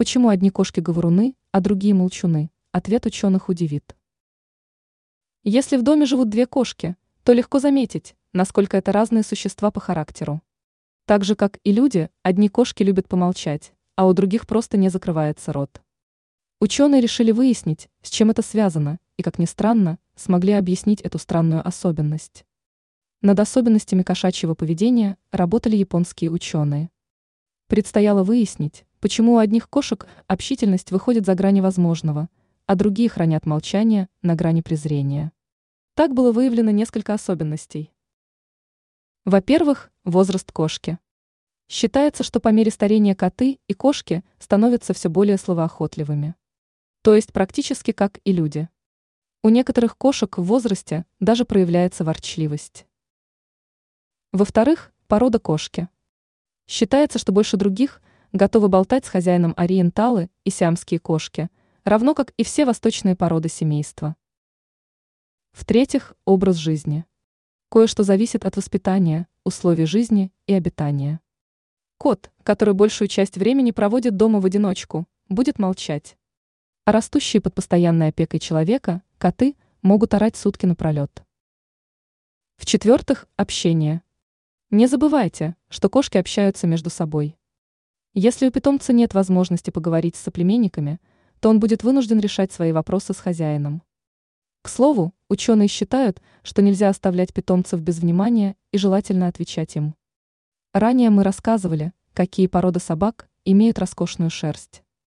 Почему одни кошки говоруны, а другие молчуны? Ответ ученых удивит. Если в доме живут две кошки, то легко заметить, насколько это разные существа по характеру. Так же, как и люди, одни кошки любят помолчать, а у других просто не закрывается рот. Ученые решили выяснить, с чем это связано, и, как ни странно, смогли объяснить эту странную особенность. Над особенностями кошачьего поведения работали японские ученые. Предстояло выяснить, почему у одних кошек общительность выходит за грани возможного, а другие хранят молчание на грани презрения. Так было выявлено несколько особенностей. Во-первых, возраст кошки. Считается, что по мере старения коты и кошки становятся все более словоохотливыми. То есть практически как и люди. У некоторых кошек в возрасте даже проявляется ворчливость. Во-вторых, порода кошки. Считается, что больше других готовы болтать с хозяином ориенталы и сиамские кошки, равно как и все восточные породы семейства. В-третьих, образ жизни. Кое-что зависит от воспитания, условий жизни и обитания. Кот, который большую часть времени проводит дома в одиночку, будет молчать. А растущие под постоянной опекой человека коты могут орать сутки напролет. В-четвертых, общение. Не забывайте, что кошки общаются между собой. Если у питомца нет возможности поговорить с соплеменниками, то он будет вынужден решать свои вопросы с хозяином. К слову, ученые считают, что нельзя оставлять питомцев без внимания и желательно отвечать им. Ранее мы рассказывали, какие породы собак имеют роскошную шерсть.